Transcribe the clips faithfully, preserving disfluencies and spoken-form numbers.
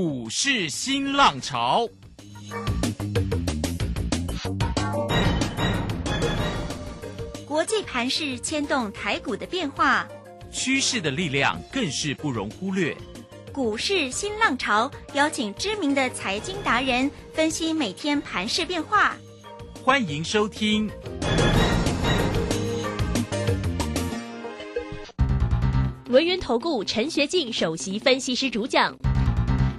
股市新浪潮。国际盘势牵动台股的变化，趋势的力量更是不容忽略。股市新浪潮邀请知名的财经达人分析每天盘势变化，欢迎收听。文源投顾陈学进首席分析师主讲，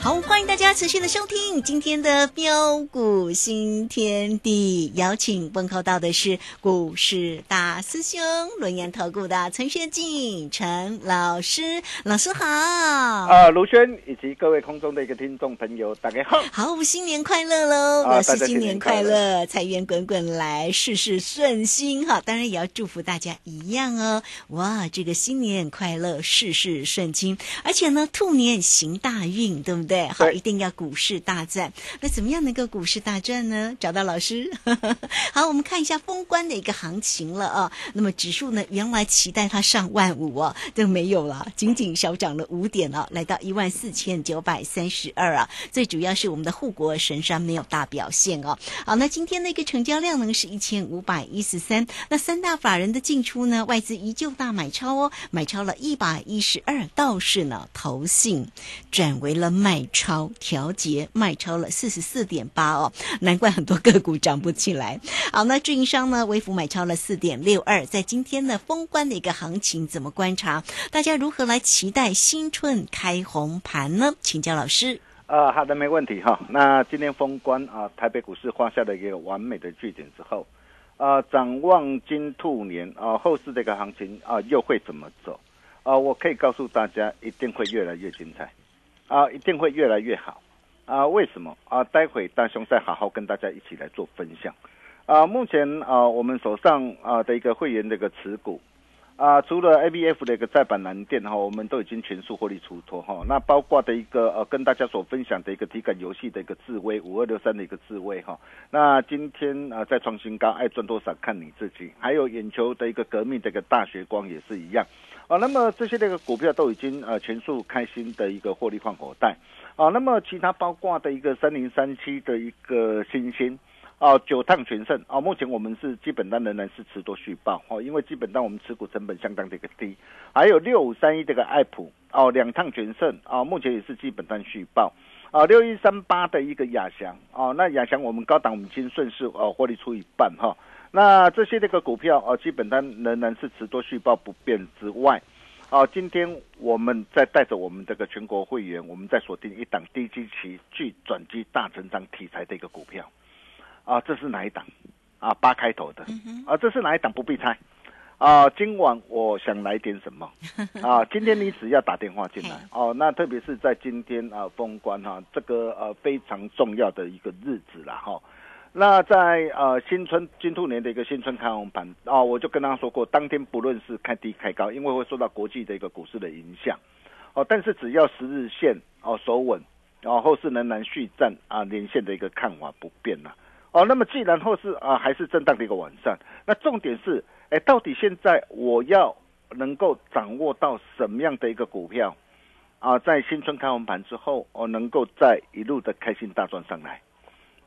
好，欢迎大家持续的收听今天的标股新天地，邀请问候到的是股市大师兄轮源投顾的陈学进陈老师，老师好。啊，卢轩以及各位空中的一个听众朋友，大家好。好，新年快乐喽！啊，老师新年快乐，财源滚滚来，事事顺心哈。当然也要祝福大家一样哦。哇，这个新年快乐，事事顺心，而且呢，兔年行大运，对不对？好，一定要股市大赚。那怎么样能够股市大赚呢？找到老师。好，我们看一下封关的一个行情了啊。那么指数呢，原来期待它上万五哦，这没有了，仅仅小涨了五点哦，来到一万四千九百三十二啊。最主要是我们的护国神山没有大表现哦。好，那今天那个成交量呢是一千五百一十三，那三大法人的进出呢，外资依旧大买超哦，买超了一百一十二，倒是呢投信转为了卖超，调节卖超了 四十四点八 哦，难怪很多个股涨不起来。好，那运营商呢微幅买超了 四点六二。 在今天呢封关的一个行情怎么观察，大家如何来期待新春开红盘呢？请教老师。呃，好的，没问题哈。那今天封关啊、呃，台北股市画下了一个完美的句点之后，呃，展望金兔年啊、呃，后市这个行情啊、呃、又会怎么走啊、呃？我可以告诉大家，一定会越来越精彩啊、呃，一定会越来越好啊、呃！为什么啊、呃？待会大兄再好好跟大家一起来做分享啊、呃！目前啊、呃，我们手上啊、呃、的一个会员的一个持股啊、呃，除了 A B F 的一个再版蓝电哈、哦，我们都已经全数获利出脱哈、哦。那包括的一个呃，跟大家所分享的一个体感游戏的一个智威五二六三的一个智威哈、哦。那今天啊、呃、再创新高，爱赚多少看你自己。还有眼球的一个革命的一个大学光也是一样。啊，那么这些这个股票都已经呃全数开新的一个获利换口袋啊，那么其他包括的一个三零三七的一个新兴啊，九趟全胜啊，目前我们是基本单仍然是持多续报哦、啊，因为基本单我们持股成本相当的一个低，还有六五三一这个爱普哦，两、啊、趟全胜啊，目前也是基本单续报啊，六一三八的一个亚翔哦、啊，那亚翔我们高档我们先顺势哦获利出一半哈。啊，那这些这个股票啊，基本单仍然是持多续报不变之外，啊，今天我们在带着我们这个全国会员，我们在锁定一档低基期具转机大成长题材的一个股票，啊，这是哪一档？啊，八开头的，啊，这是哪一档？不必猜，啊，今晚我想来点什么？啊，今天你只要打电话进来哦、啊，那特别是在今天啊封关哈、啊，这个呃、啊、非常重要的一个日子啦哈。啊，那在呃新春金兔年的一个新春开红盘啊、哦，我就跟大家说过，当天不论是开低开高，因为会受到国际的一个股市的影响哦，但是只要十日线哦守稳，然、哦、后市仍然续战啊连线的一个看法不变啦、啊、哦，那么既然后市啊还是震荡的一个晚上，那重点是哎、欸、到底现在我要能够掌握到什么样的一个股票啊，在新春开红盘之后哦，能够再一路的开心大赚上来。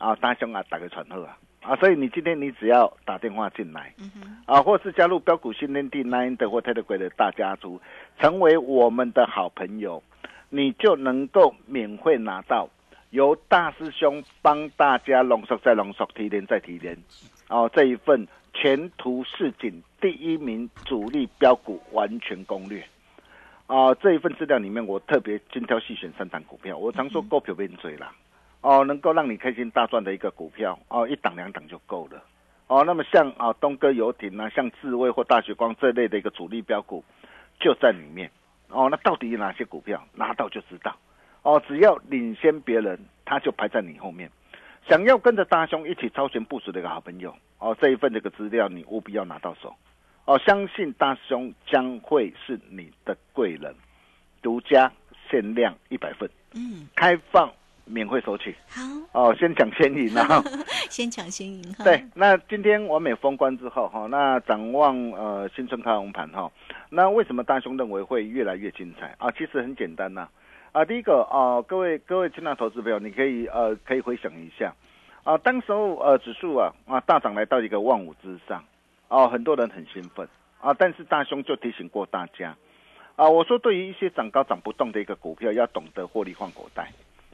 啊，大兄啊，打个传呼啊！啊，所以你今天你只要打电话进来，嗯、啊，或是加入标股新天地 LINE 的或 Telegram 的大家族，成为我们的好朋友，你就能够免费拿到由大师兄帮大家浓缩再浓缩、提炼再提炼，哦、啊，这一份全图市井第一名主力标股完全攻略。啊，这一份资料里面，我特别精挑细选三档股票，我常说股票变水啦。哦，能够让你开心大赚的一个股票哦，一档两档就够了哦。那么像啊东哥游艇啊，像智威或大雪光这类的一个主力标股就在里面哦。那到底有哪些股票拿到就知道哦，只要领先别人，他就排在你后面。想要跟着大兄一起超前部署的一个好朋友哦，这一份这个资料你务必要拿到手哦，相信大兄将会是你的贵人，独家限量一百份，嗯，开放免费索取。好哦，先抢先赢啊，先抢先赢哈。对，那今天完美封关之后哈、哦，那展望呃新春开红盘哈、哦，那为什么大兄认为会越来越精彩啊？其实很简单呐、啊。啊，第一个啊、呃，各位各位亲爱的投资朋友，你可以呃可以回想一下，啊、呃，当时候呃指数啊啊大涨来到一个万五之上，啊、呃，很多人很兴奋啊，但是大兄就提醒过大家，啊、呃，我说对于一些涨高涨不动的一个股票，要懂得获利换口袋，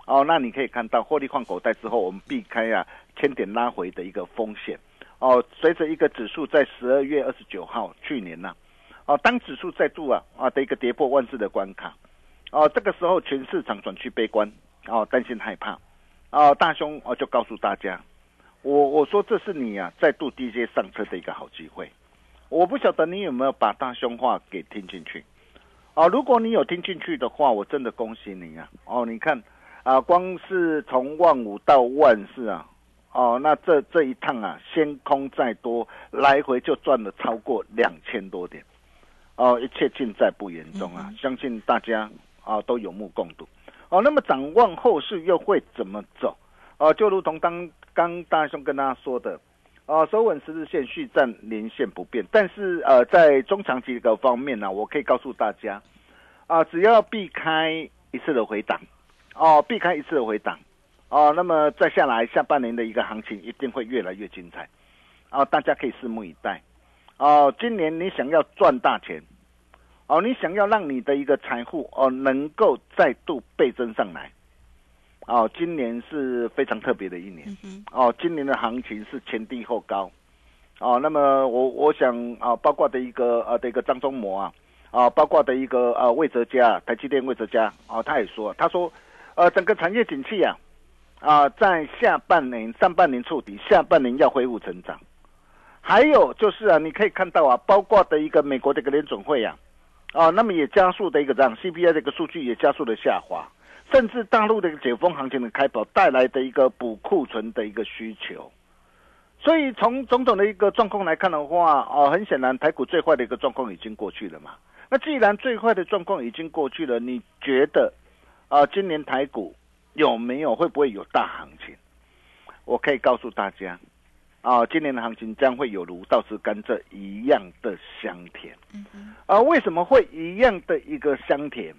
哦、呃，那你可以看到获利换口袋之后，我们避开啊千点拉回的一个风险，哦、呃，随着一个指数在十二月二十九号去年呐、啊，哦、呃，当指数再度啊啊的一个跌破万四的关卡。哦，这个时候全市场转去悲观，哦，担心害怕，哦，大兄哦就告诉大家，我我说这是你啊再度低阶上车的一个好机会，我不晓得你有没有把大兄话给听进去，哦，如果你有听进去的话，我真的恭喜你啊，哦，你看啊，光是从万五到万四啊，哦，那这这一趟啊，先空再多，来回就赚了超过两千多点，哦，一切尽在不言中啊，嗯、相信大家。啊，都有目共睹，哦，那么展望后市又会怎么走？哦、啊，就如同当刚大兄跟大家说的，哦、啊，收稳十日线续站年线不变，但是呃，在中长期的方面呢、啊，我可以告诉大家，啊，只要避开一次的回档，哦、啊，避开一次的回档，哦、啊，那么再下来下半年的一个行情一定会越来越精彩，啊，大家可以拭目以待，哦、啊，今年你想要赚大钱。哦，你想要让你的一个财富哦能够再度倍增上来，哦，今年是非常特别的一年，嗯、哦，今年的行情是前低后高，哦，那么我我想啊、哦，包括的一个呃的一个张忠谋啊，啊、哦，包括的一个呃魏哲家，台积电魏哲家，哦，他也说，他说，呃，整个产业景气啊，啊、呃，在下半年上半年触底，下半年要恢复成长，还有就是啊，你可以看到啊，包括的一个美国的一个联准会啊。哦，那么也加速的一个这样 C P I 的一个数据也加速的下滑，甚至大陆的一个解封行情的开跑带来的一个补库存的一个需求，所以从种种的一个状况来看的话，哦，很显然台股最坏的一个状况已经过去了嘛。那既然最坏的状况已经过去了，你觉得，啊、呃，今年台股有没有会不会有大行情？我可以告诉大家，啊、呃，今年的行情将会有如倒吃甘蔗一样的香甜。嗯啊、呃，为什么会一样的一个香甜？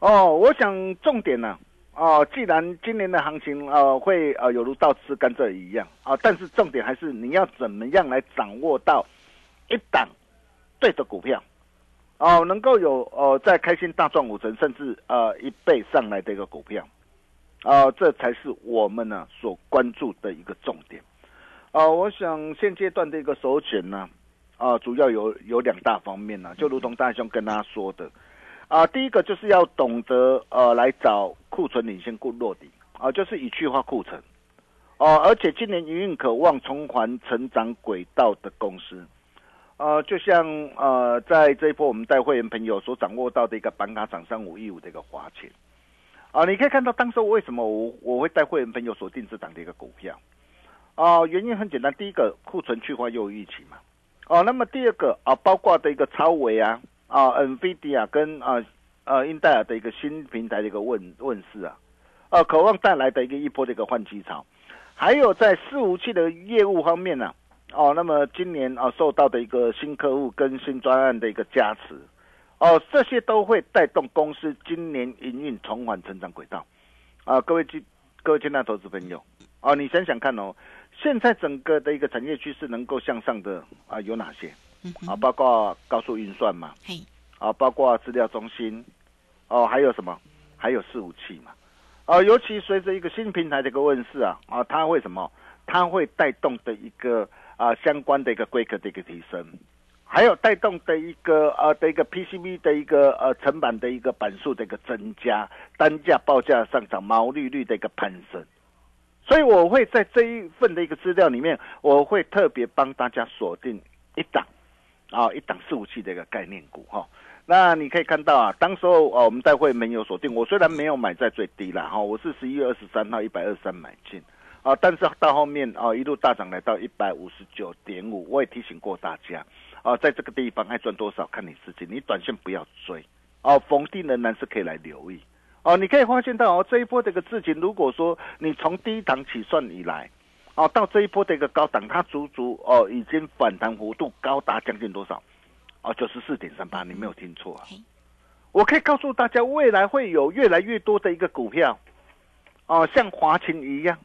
哦，我想重点呢、啊，哦、呃，既然今年的行情呃会呃有如倒吃甘蔗一样啊、呃，但是重点还是你要怎么样来掌握到一档对的股票，哦、呃，能够有呃在开心大赚五成甚至呃一倍上来的一个股票，哦、呃，这才是我们呢、啊、所关注的一个重点。哦、呃，我想现阶段的一个首选呢、啊。啊、呃，主要有有两大方面呢、啊，就如同大兄跟大家说的，啊、呃，第一个就是要懂得呃来找库存领先股落底啊、呃，就是以去化库存，哦、呃，而且今年营运可望重返成长轨道的公司，呃，就像呃在这一波我们带会员朋友所掌握到的一个板卡厂三五一五的一个华勤，啊、呃，你可以看到当时为什么我我会带会员朋友锁定这档的一个股票，啊、呃，原因很简单，第一个库存去化又有预期嘛。哦，那么第二个啊，包括的一个超微啊啊 ，NVIDIA 跟啊呃英戴尔的一个新平台的一个问问世啊，呃、啊，渴望带来的一个一波的一个换机潮，还有在伺服器的业务方面呢、啊，哦，那么今年啊受到的一个新客户跟新专案的一个加持，哦，这些都会带动公司今年营运重返成长轨道，啊，各位亲各位亲爱的投资朋友，哦，你想想看哦。现在整个的一个产业趋势能够向上的啊、呃、有哪些？啊，包括高速运算嘛，啊，包括资料中心，哦、呃，还有什么？还有伺服器嘛，啊、呃，尤其随着一个新平台的一个问世啊，啊、呃，它会什么？它会带动的一个啊、呃、相关的一个规格的一个提升，还有带动的一个呃的一个 P C B 的一个呃层板的一个板数的一个增加，单价报价上涨，毛利率的一个攀升。所以我会在这一份的一个资料里面，我会特别帮大家锁定一档啊、哦，一档四五七的一个概念股哈、哦。那你可以看到啊，当时候哦，我们在会没有锁定，我虽然没有买在最低啦哈、哦，我是十一月二十三号一百二十三买进。啊，但是到后面啊，一路大涨来到 一百五十九点五， 我也提醒过大家啊，在这个地方爱赚多少看你自己，你短线不要追啊，逢低仍然是可以来留意啊。你可以发现到哦，这一波的一个事情，如果说你从第一档起算以来啊，到这一波的一个高档，它足足哦、啊、已经反弹幅度高达将近多少啊 ？九十四点三八， 你没有听错啊。我可以告诉大家，未来会有越来越多的一个股票啊，像华勤一样。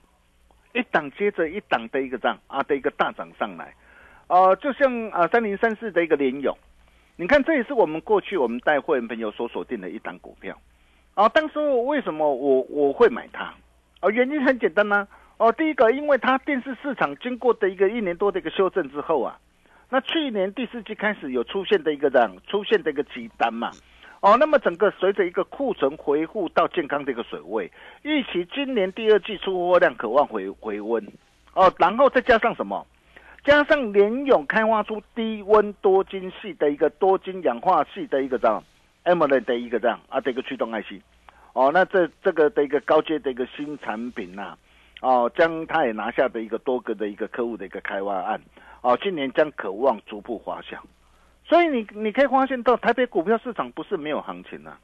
一档接着一档的一个涨啊的一个大涨上来，呃，就像啊三零三四的一个联咏，你看这也是我们过去我们带会员朋友所锁定的一档股票，啊，当时为什么我我会买它？啊，原因很简单呢、啊，哦、啊，第一个因为它电视市场经过的一个一年多的一个修正之后啊，那去年第四季开始有出现的一个涨，出现的一个急单嘛。哦，那么整个随着一个库存回复到健康的一个水位，预期今年第二季出货量可望回回温，哦，然后再加上什么？加上联咏开发出低温多晶系的一个多晶氧化系的一个这样 AMOLED 的一个这样啊的一个驱动 I C， 哦，那这这个的一个高阶的一个新产品呐、啊。哦，将他也拿下的一个多个的一个客户的一个开发案，哦，今年将可望逐步滑翔。所以你你可以发现到台北股票市场不是没有行情啊，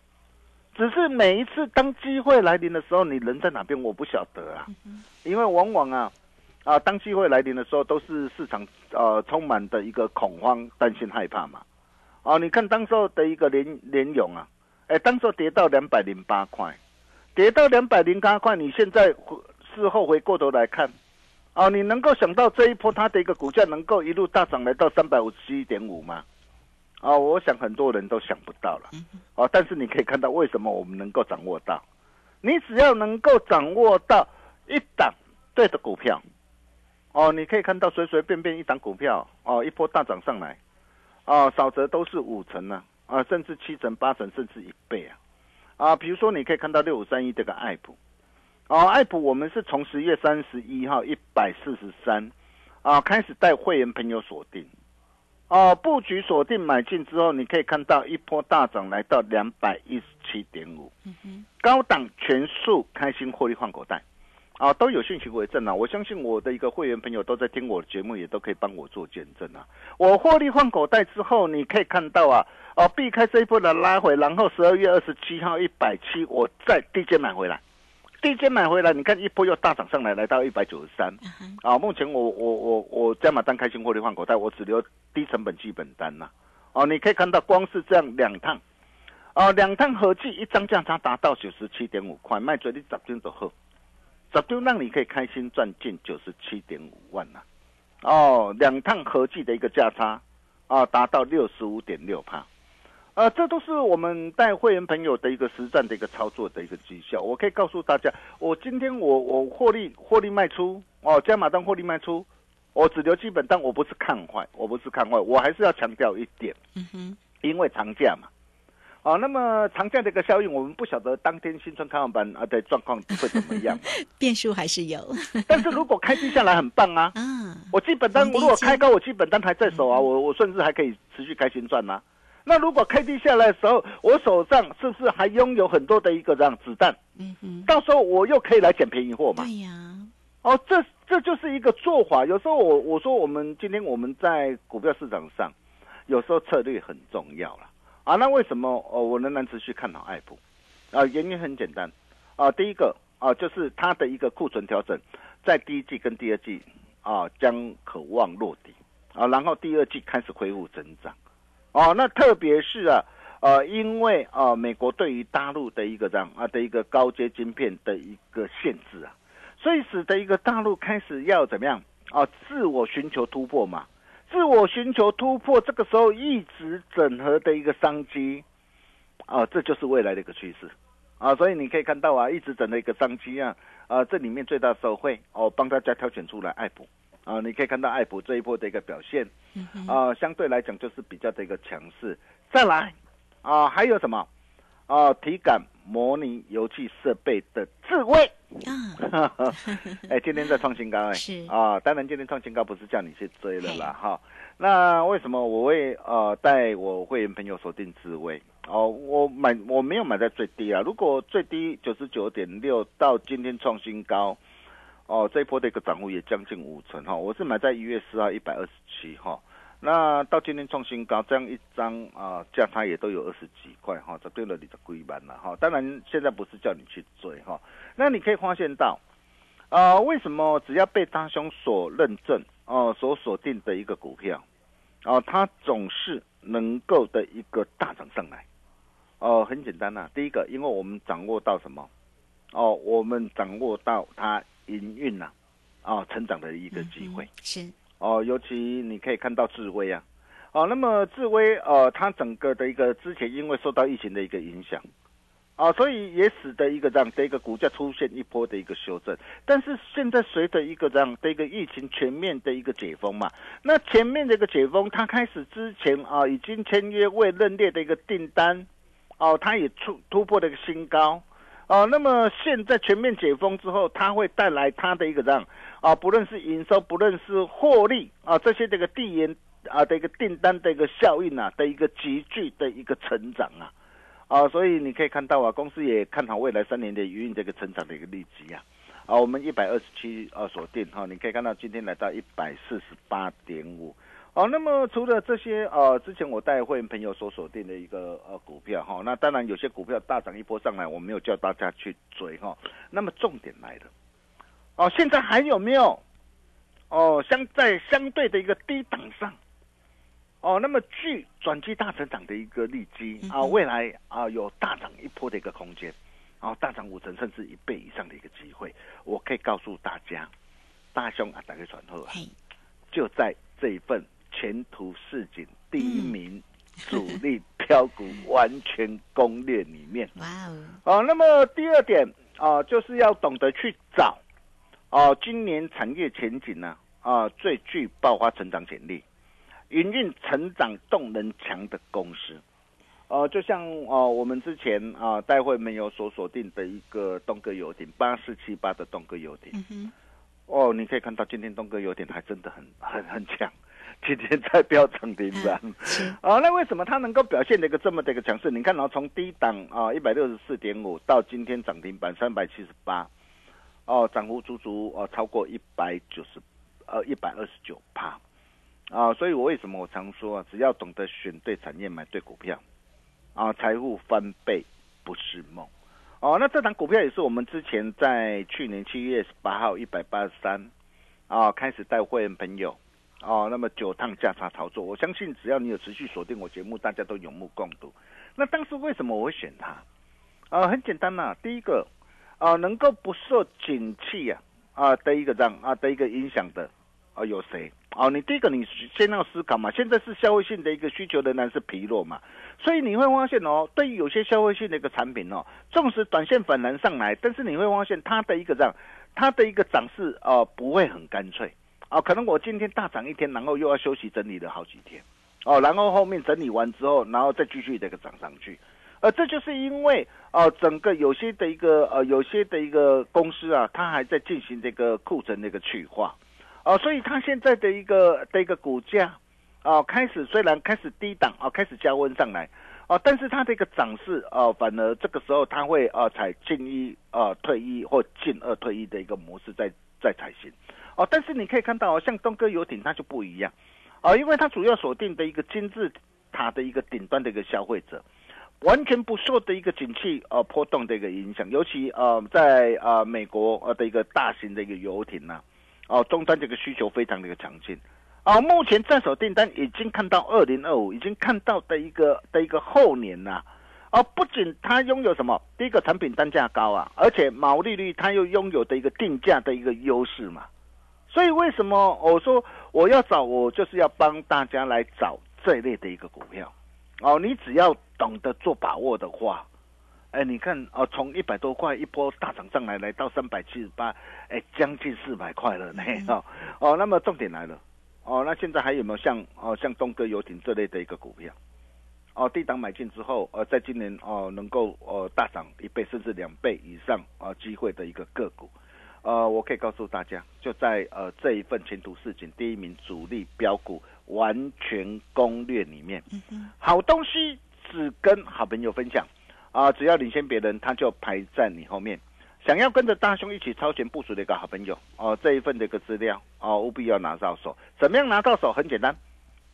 只是每一次当机会来临的时候，你人在哪边我不晓得啊，因为往往啊啊当机会来临的时候，都是市场呃充满的一个恐慌、担心、害怕嘛。哦、啊，你看当时候的一个联联咏啊，哎、欸，当时候跌到两百零八块，跌到两百零八块，你现在事后回过头来看，哦、啊，你能够想到这一波它的一个股价能够一路大涨来到三百五十七点五吗？啊、哦，我想很多人都想不到了，啊、哦，但是你可以看到为什么我们能够掌握到，你只要能够掌握到一档对的股票，哦，你可以看到随随便便一档股票，哦，一波大涨上来，哦，少则都是五成啊，啊，甚至七成、八成，甚至一倍啊，啊，比如说你可以看到六五三一这个爱普，哦，爱普我们是从十月三十一号一百四十三，啊，开始带会员朋友锁定。哦，布局锁定买进之后，你可以看到一波大涨来到 两百一十七点五， 高档全数开心获利换口袋，啊，都有讯息为证啊！我相信我的一个会员朋友都在听我的节目，也都可以帮我做见证啊！我获利换口袋之后，你可以看到啊，哦、啊，避开这一波的拉回，然后十二月二十七号一百七十，我再低阶买回来，低阶买回来，你看一波又大涨上来，来到一百九十三，啊，目前我我我我加码单开心获利换口袋，我只留低成本基本单呐、啊，哦，你可以看到光是这样两趟，哦，两趟合计一张价差达到九十七点五块，卖出去十张就好，十张让你可以开心赚进九十七点五万呐、啊，哦，两趟合计的一个价差，啊、哦，达到六十五点六趴，呃，这都是我们带会员朋友的一个实战的一个操作的一个绩效。我可以告诉大家，我今天我我获利获利卖出，哦，加码单获利卖出。我只留基本单，我不是看坏，我不是看坏，我还是要强调一点，嗯哼，因为长假嘛，哦，那么长假的一个效应，我们不晓得当天新春开放班啊的状况会怎么样，变数还是有。但是如果开低下来很棒啊，嗯，我基本单如果开高，我基本单还在手啊，嗯、我我甚至还可以持续开心赚啊。那如果开低下来的时候，我手上是不是还拥有很多的一个这样子弹？嗯哼，到时候我又可以来捡便宜货嘛？对呀、啊。哦，这这就是一个做法。有时候我我说我们今天我们在股票市场上，有时候策略很重要了啊。那为什么哦我仍然持续看好爱普？啊，原因很简单啊，第一个啊就是它的一个库存调整，在第一季跟第二季啊将可望落地啊，然后第二季开始恢复增长。哦、啊，那特别是啊呃因为啊美国对于大陆的一个这样啊的一个高阶晶片的一个限制啊。所以使得一个大陆开始要怎么样啊？自我寻求突破嘛，自我寻求突破，这个时候一直整合的一个商机，啊，这就是未来的一个趋势，啊，所以你可以看到啊，一直整合一个商机啊，啊，这里面最大受惠哦，帮大家挑选出来爱普，啊，你可以看到爱普这一波的一个表现，啊，相对来讲就是比较的一个强势。再来，啊，还有什么？啊，体感模拟游戏设备的智慧。啊、哎，今天在创新高哎、欸，是啊，当然今天创新高不是叫你去追了啦哈。那为什么我会呃带我会员朋友锁定智慧？哦，我买我没有买在最低啊，如果最低 九十九点六 到今天创新高，哦，这一波的一个涨幅也将近五成哈、哦，我是买在一月四号一百二十七哈。那到今天创新高，这样一张啊、呃、价差也都有二十几块哈，这对了你的规版了哈。当然现在不是叫你去追哈、哦，那你可以发现到，啊、呃、为什么只要被大兄所认证哦、呃，所锁定的一个股票，哦、呃、它总是能够的一个大涨上来，哦、呃、很简单呐、啊，第一个因为我们掌握到什么，哦、呃、我们掌握到它营运呐、啊，啊、呃、成长的一个机会、嗯、是。哦，尤其你可以看到智威啊，哦，那么智威呃，它整个的一个之前因为受到疫情的一个影响，啊、哦，所以也使得一个这样的一个股价出现一波的一个修正。但是现在随着一个这样的一个疫情全面的一个解封嘛，那前面的一个解封，它开始之前啊、呃，已经签约未认列的一个订单，哦，它也出突破了一个新高。哦，那么现在全面解封之后，它会带来它的一个让啊，不论是营收，不论是获利啊，这些这个递延啊的一个订单的一个效应啊的一个急剧的一个成长啊，啊，所以你可以看到啊，公司也看好未来三年的营运这个成长的一个利基啊，啊，我们一百二十七啊锁定哈、啊，你可以看到今天来到 一百四十八点五。哦，那么除了这些呃，之前我带会员朋友所锁定的一个呃股票哈、哦，那当然有些股票大涨一波上来，我没有叫大家去追哈、哦。那么重点来了，哦，现在还有没有？哦，相在相对的一个低档上，哦，那么具转机大成长的一个利基啊，未来啊有大涨一波的一个空间，哦，大涨五成甚至一倍以上的一个机会，我可以告诉大家，大兄啊，打开传后啊，就在这一份。前途似锦第一名主力标股完全攻略里面，哇哦！哦，那么第二点啊、呃，就是要懂得去找哦、呃，今年产业前景呢啊、呃、最具爆发成长潜力、营运成长动能强的公司。呃，就像呃我们之前啊、呃、待会没有所锁定的一个东哥游艇八四七八的东哥游艇，嗯、哦，你可以看到今天东哥游艇还真的很很很强。今天在飙涨停板，哦，那为什么它能够表现的一个这么的一个强势？你看哦，从低档啊 一百六十四点五 到今天涨停板三百七十八，哦，涨幅足足哦超过一百九十呃 一百二十九 趴，啊、哦，所以我为什么我常说啊，只要懂得选对产业、买对股票，啊、哦，财富翻倍不是梦。哦，那这档股票也是我们之前在去年七月十八号一百八十三啊开始带会员朋友。哦，那么九趟价差操作，我相信只要你有持续锁定我节目，大家都有目共睹。那当时为什么我会选它？啊、呃，很简单呐、啊，第一个，啊、呃，能够不受景气啊啊、呃、的一个让啊的一个影响的，啊、呃、有谁？哦，你第一个你先要思考嘛，现在是消费性的一个需求仍然是疲弱嘛，所以你会发现哦，对于有些消费性的一个产品哦，纵使短线反弹上来，但是你会发现它的一个让它的一个涨势哦不会很干脆。哦，可能我今天大涨一天，然后又要休息整理了好几天，哦，然后后面整理完之后，然后再继续这个涨上去，呃，这就是因为哦、呃，整个有些的一个呃，有些的一个公司啊，它还在进行这个库存的一个去化，哦、呃，所以它现在的一个的一个股价，哦、呃，开始虽然开始低档啊、呃，开始加温上来，哦、呃，但是它的一个涨势哦，反而这个时候它会呃采进一呃退一或进二退一的一个模式在在采行。哦，但是你可以看到、哦，像东哥游艇它就不一样，哦，因为它主要锁定的一个金字塔的一个顶端的一个消费者，完全不受的一个景气呃波动的一个影响，尤其呃在呃美国呃的一个大型的一个游艇呐、啊，哦，终端这个需求非常的一个强劲，哦，目前在手订单已经看到二零二五，已经看到的一个的一个后年呐、啊。哦，不仅它拥有什么，第一个产品单价高啊，而且毛利率它又拥有的一个定价的一个优势嘛。所以为什么我说我要找，我就是要帮大家来找这类的一个股票，哦，你只要懂得做把握的话，哎，你看哦，从一百多块一波大涨上来，来到三百七十八，哎，将近四百块了呢，哦哦，那么重点来了，哦，那现在还有没有像哦像东哥游艇这类的一个股票？哦、呃、低档买进之后，呃在今年哦、呃、能够呃大涨一倍甚至两倍以上啊、呃、机会的一个个股。呃我可以告诉大家，就在呃这一份前途似锦第一名主力标股完全攻略里面，好东西只跟好朋友分享啊、呃、只要领先别人，他就排在你后面。想要跟着大兄一起超前部署的一个好朋友哦、呃、这一份的一个资料哦、呃、务必要拿到手。怎么样拿到手？很简单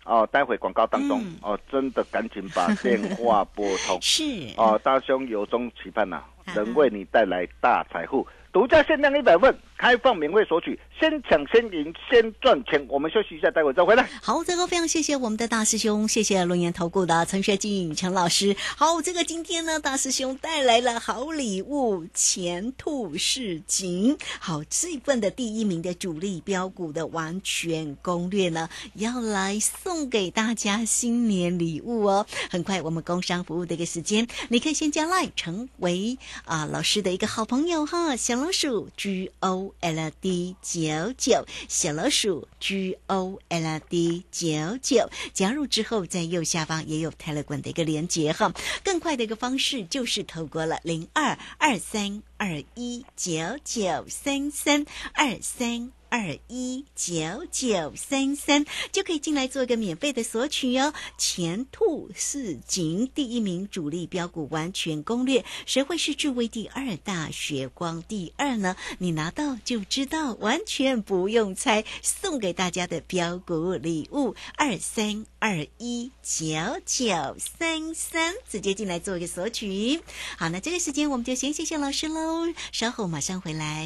哦、呃、待会广告当中哦、嗯呃、真的赶紧把电话拨通是哦、呃、大兄由衷期盼啊，能为你带来大财富。独家限量一百份，开放免费索取，先抢先赢先赚钱。我们休息一下，待会再回来。好，这个非常谢谢我们的大师兄，谢谢轮研投顾的陈学进陈老师。好，这个今天呢大师兄带来了好礼物前途似锦。好，这份的第一名的主力标股的完全攻略呢，要来送给大家新年礼物哦。很快我们工商服务的一个时间，你可以先加 LINE 成为啊老师的一个好朋友哈，小老鼠 G O L D 九九， 小老鼠 G O L D 九九， 加入之后在右下方也有 Telegram 的一个连结哈。更快的一个方式就是透过了零二二三二一九九三三 二三二一九九三三就可以进来做一个免费的索取哦。前途似锦第一名主力标股完全攻略，谁会是智慧第二大学光第二呢？你拿到就知道，完全不用猜，送给大家的标股礼物二三二一九九三三，直接进来做一个索取。好，那这个时间我们就先谢谢老师喽，稍后马上回来。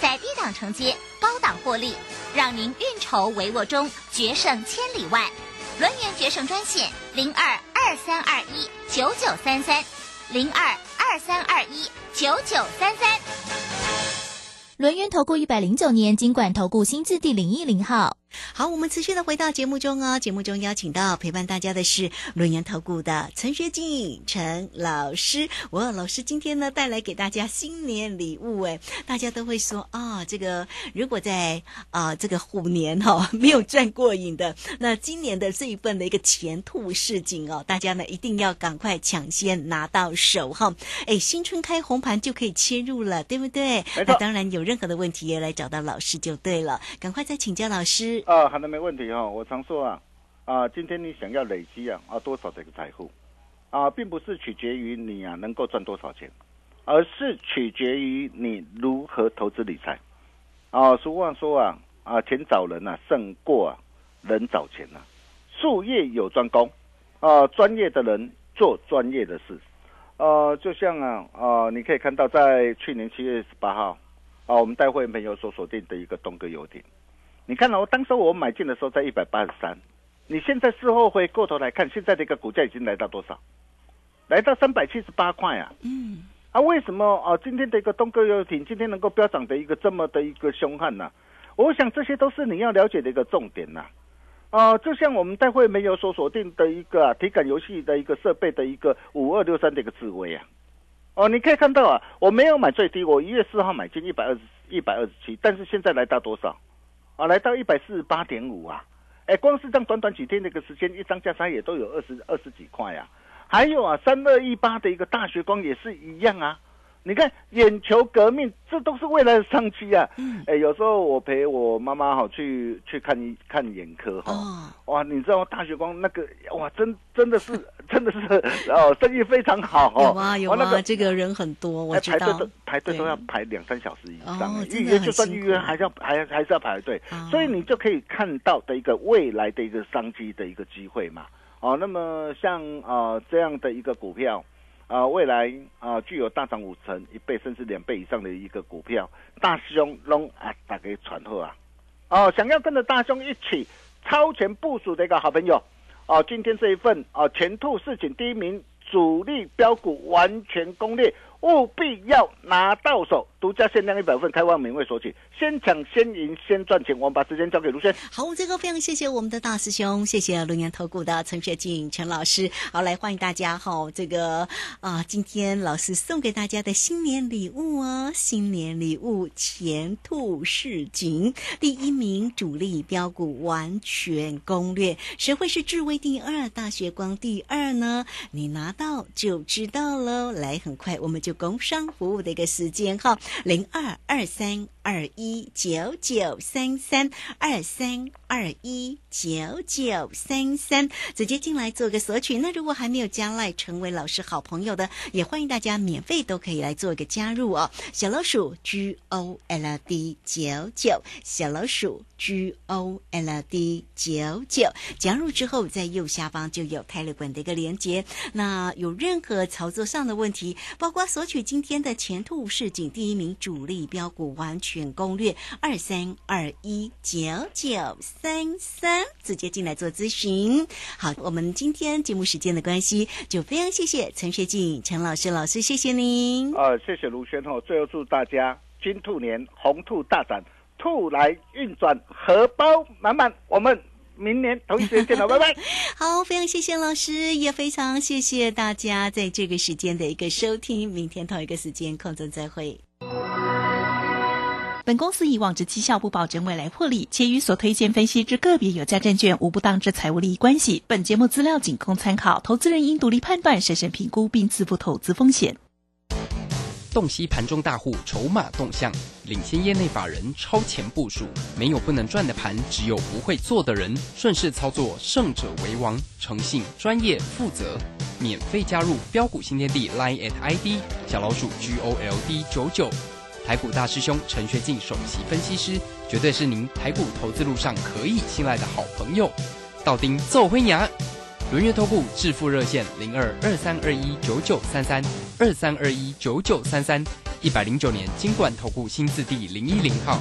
在低档承接，高档获利，让您运筹帷幄中决胜千里外。轮元决胜专线零二二三二一九九三三零二二三二一九九三三。轮元投顾一百零九年金管投顾新字第零一零号。好，我们持续的回到节目中哦。节目中邀请到陪伴大家的是轮研投顾的陈学进陈老师。哇，老师今天呢带来给大家新年礼物哎，大家都会说啊、哦，这个如果在啊、呃、这个虎年哈、哦、没有赚过瘾的，那今年的这一份的一个前途似锦哦，大家呢一定要赶快抢先拿到手哈、哦。哎，新春开红盘就可以切入了，对不对？那当然有任何的问题也来找到老师就对了，赶快再请教老师。啊、呃，好的，没问题哈、哦。我常说啊，啊、呃，今天你想要累积啊啊多少的一个财富，啊、呃，并不是取决于你啊能够赚多少钱，而是取决于你如何投资理财。啊、呃，俗话说啊啊，钱找人啊胜过、啊、人找钱啊。术业有专攻，啊、呃，专业的人做专业的事。呃，就像啊啊、呃，你可以看到在去年七月十八号啊、呃，我们带会员朋友所锁定的一个东哥游艇。你看哦，当时我买进的时候在一百八十三，你现在事后回过头来看，现在的一个股价已经来到多少？来到三百七十八块啊！嗯，啊，为什么啊？今天的一个东哥游艇今天能够飙涨的一个这么的一个凶悍呢、啊？我想这些都是你要了解的一个重点呐、啊。啊，就像我们待会没有所锁定的一个、啊、体感游戏的一个设备的一个五二六三的一个智慧啊。哦，你可以看到啊，我没有买最低，我一月四号买进一百二十七，但是现在来到多少？啊，来到 一百四十八点五 啊！哎，光是这样短短几天的一个时间，一张价差也都有二十二十几块啊！还有啊，三二一八的一个大学光也是一样啊！你看眼球革命，这都是未来的商机啊！嗯，哎，有时候我陪我妈妈哈去去看一看眼科哈、哦，哇，你知道大学光那个哇，真真的是真的是哦，生意非常好哦，有啊有啊、那个，这个人很多，我知道，排队都排队都要排两三小时以上，哦、预约就算预约还是要还还是要排队、哦，所以你就可以看到的一个未来的一个商机的一个机会嘛。哦，那么像啊、呃、这样的一个股票。啊、呃，未来啊、呃，具有大涨五成、一倍甚至两倍以上的一个股票，大兄拢啊，大家传后啊，哦、呃，想要跟着大兄一起超前部署的一个好朋友，哦、呃，今天这一份哦、呃，前兔市井第一名主力标股完全攻略，务必要拿到手，独家限量一百份，开放免费索取，先抢先赢先赚钱。我们把时间交给卢轩。好，这个非常谢谢我们的大师兄，谢谢轮研投顾的陈学进陈老师。好，来欢迎大家哈、哦，这个啊、呃，今天老师送给大家的新年礼物哦，新年礼物前兔市井第一名主力标股完全攻略，谁会是智威第二，大学光第二呢？你拿到就知道喽。来，很快我们就。工商服务的一个时间号零二二三二一九九三三二三二一九九三三，直接进来做个索取。那如果还没有加赖成为老师好朋友的，也欢迎大家免费都可以来做一个加入哦。小老鼠 G O L D 九九，小老鼠 G O L D 九九，加入之后在右下方就有 Telegram 的一个连结。那有任何操作上的问题，包括所索取今天的前兔市井第一名主力标股完全攻略二三二一九九三三，直接进来做咨询。好，我们今天节目时间的关系，就非常谢谢陈学进陈老师，老师谢谢您。呃，谢谢卢轩哦，最后祝大家金兔年红兔大展，兔来运转，荷包满满。我们。明年同一时间见到，拜拜。好，非常谢谢老师，也非常谢谢大家在这个时间的一个收听。明天同一个时间空中再会。本公司以往之绩效不保证未来获利，且与所推荐分析之个别有价证券无不当之财务利益关系。本节目资料仅供参考，投资人应独立判断、审慎评估并自负投资风险。洞悉盘中大户筹码动向，领先业内法人超前部署。没有不能赚的盘，只有不会做的人。顺势操作，胜者为王。诚信、专业、负责。免费加入标股新天地 LINE at I D 小老鼠 G O L D 九九。台股大师兄陈学进首席分析师，绝对是您台股投资路上可以信赖的好朋友。到丁奏辉牙。轮元投顾致富热线零二二三二一九九三三二三二一九九三三，一百零九年金管投顾新字第零一零号。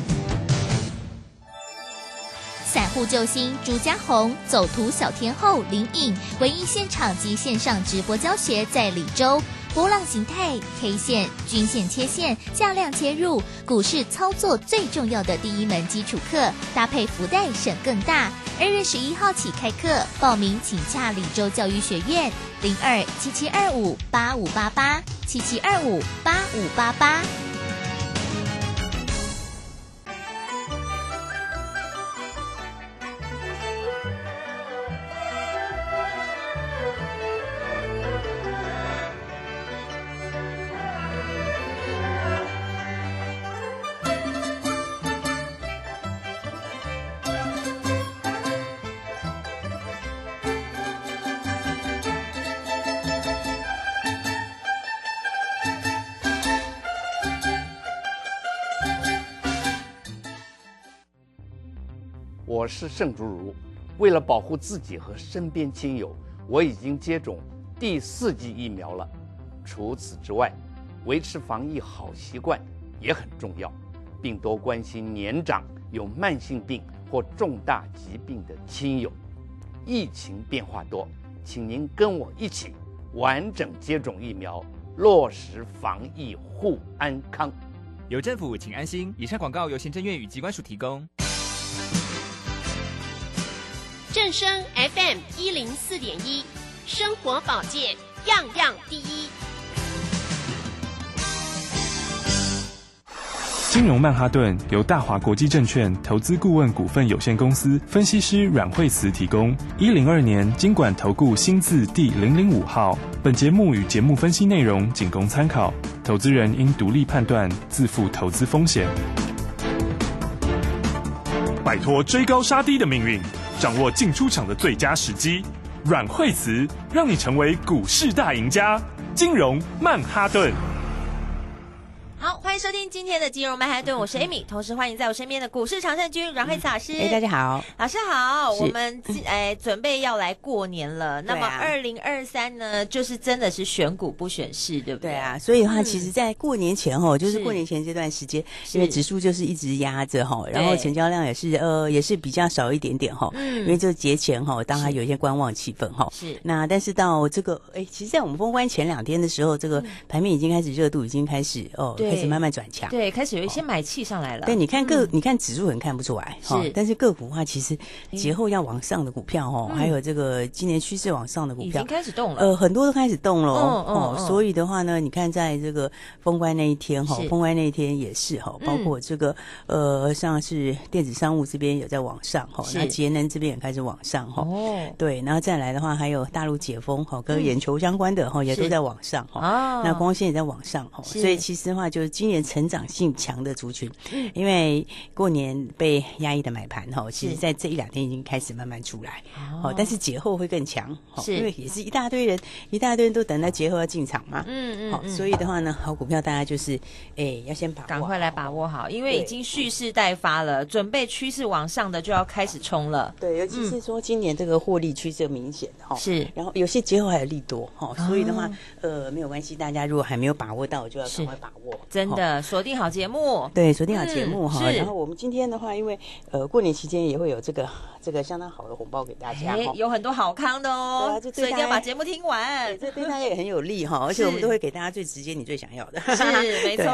散户救星朱家红，走图小天后林颖，唯一现场及线上直播教学在李州。波浪形态、K 线、均线、切线、价量切入，股市操作最重要的第一门基础课，搭配福袋省更大。二月十一号起开课，报名请洽李州教育学院，零二七七二五八五八八七七二五八五八八。我是盛竹如，为了保护自己和身边亲友，我已经接种第四剂疫苗了。除此之外，维持防疫好习惯也很重要，并多关心年长、有慢性病或重大疾病的亲友。疫情变化多，请您跟我一起完整接种疫苗，落实防疫护安康。有政府，请安心。以上广告由行政院与疾管署提供。正声 F M 一零四点一，生活保健样样第一。金融曼哈顿由大华国际证券投资顾问股份有限公司分析师阮惠慈提供。一零二年金管投顾新字第零零五号。本节目与节目分析内容仅供参考，投资人应独立判断，自负投资风险。摆脱追高杀低的命运，掌握进出场的最佳时机。阮惠慈让你成为股市大赢家。金融曼哈顿。好，欢迎收听今天的金融曼哈顿，我是 Amy， 同时欢迎在我身边的股市常胜军阮惠慈老师。哎、欸，大家好，老师好。我们哎准备要来过年了，那么二零二三呢，就是真的是选股不选市，对不对？对啊，所以的话，嗯、其实，在过年前哦，就是过年前这段时间，因为指数就是一直压着哈，然后成交量也是呃也是比较少一点点哈，嗯、因为就节前哈，当然有一些观望气氛哈。是。那但是到这个哎，其实，在我们封关前两天的时候，这个盘面已经开始热度已经开始哦。开始慢慢转强，对，开始有一些买气上来了。对，你看个，你看指数很看不出来，是，但是个股的话，其实节后要往上的股票哦，还有这个今年趋势往上的股票已经开始动了，呃，很多都开始动了哦。哦，所以的话呢，你看在这个封关那一天哈，封关那一天也是哈，包括这个呃，像是电子商务这边有在往上哈，那节能这边也开始往上哈。哦，对，然后再来的话，还有大陆解封哈，跟眼球相关的哈，也都在往上哈。那光纤也在往上哈，所以其实的话就。就是今年成长性强的族群，因为过年被压抑的买盘哈，其实在这一两天已经开始慢慢出来哦。但是节后会更强，因为也是一大堆人，一大堆人都等到节后要进场嘛。嗯嗯。好，所以的话呢，好股票大家就是哎、欸、要先把握，赶快来把握好，因为已经蓄势待发了，准备趋势往上的就要开始冲了。对，尤其是说今年这个获利趋势明显哈。是。然后有些节后还有利多哈，所以的话呃没有关系，大家如果还没有把握到，就要赶快把握。真的锁定好节目，对，锁定好节目哈。然后我们今天的话，因为呃过年期间也会有这个这个相当好的红包给大家，有很多好康的哦，所以一定要把节目听完，这对大家也很有利哈。而且我们都会给大家最直接你最想要的，是没错。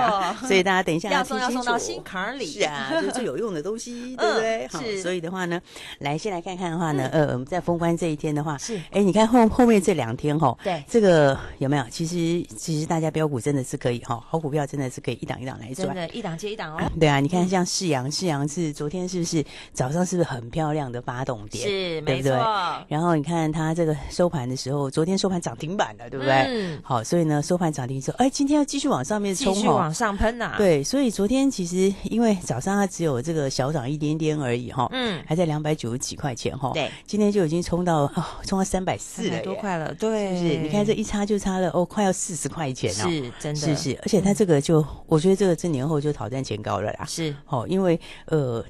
所以大家等一下要送要送到心坎里，是啊，就是最有用的东西，对不对？好，所以的话呢，来先来看看的话呢，呃，我们在封关这一天的话，是哎，你看后后面这两天哈，对这个有没有？其实其实大家标股真的是可以哈，好股票真的。是可以一档一档来转，真的，一档接一档哦、啊。对啊，你看像世阳，世阳是昨天是不是早上是不是很漂亮的发动点？是，对不对？没错。然后你看它这个收盘的时候，昨天收盘涨停板了，对不对？嗯。好，所以呢，收盘涨停之后，哎，今天要继续往上面冲，继续往上喷呐、啊。对，所以昨天其实因为早上它只有这个小涨一点点而已哈，嗯，还在两百九十几块钱哈，对，今天就已经冲到哦，冲到三百四了，多块了，对，是不是？你看这一差就差了哦，快要四十块钱了、哦，是真的，是是，而且它这个就。我觉得这个这年后就挑战前高了啦，是哦，因为呃。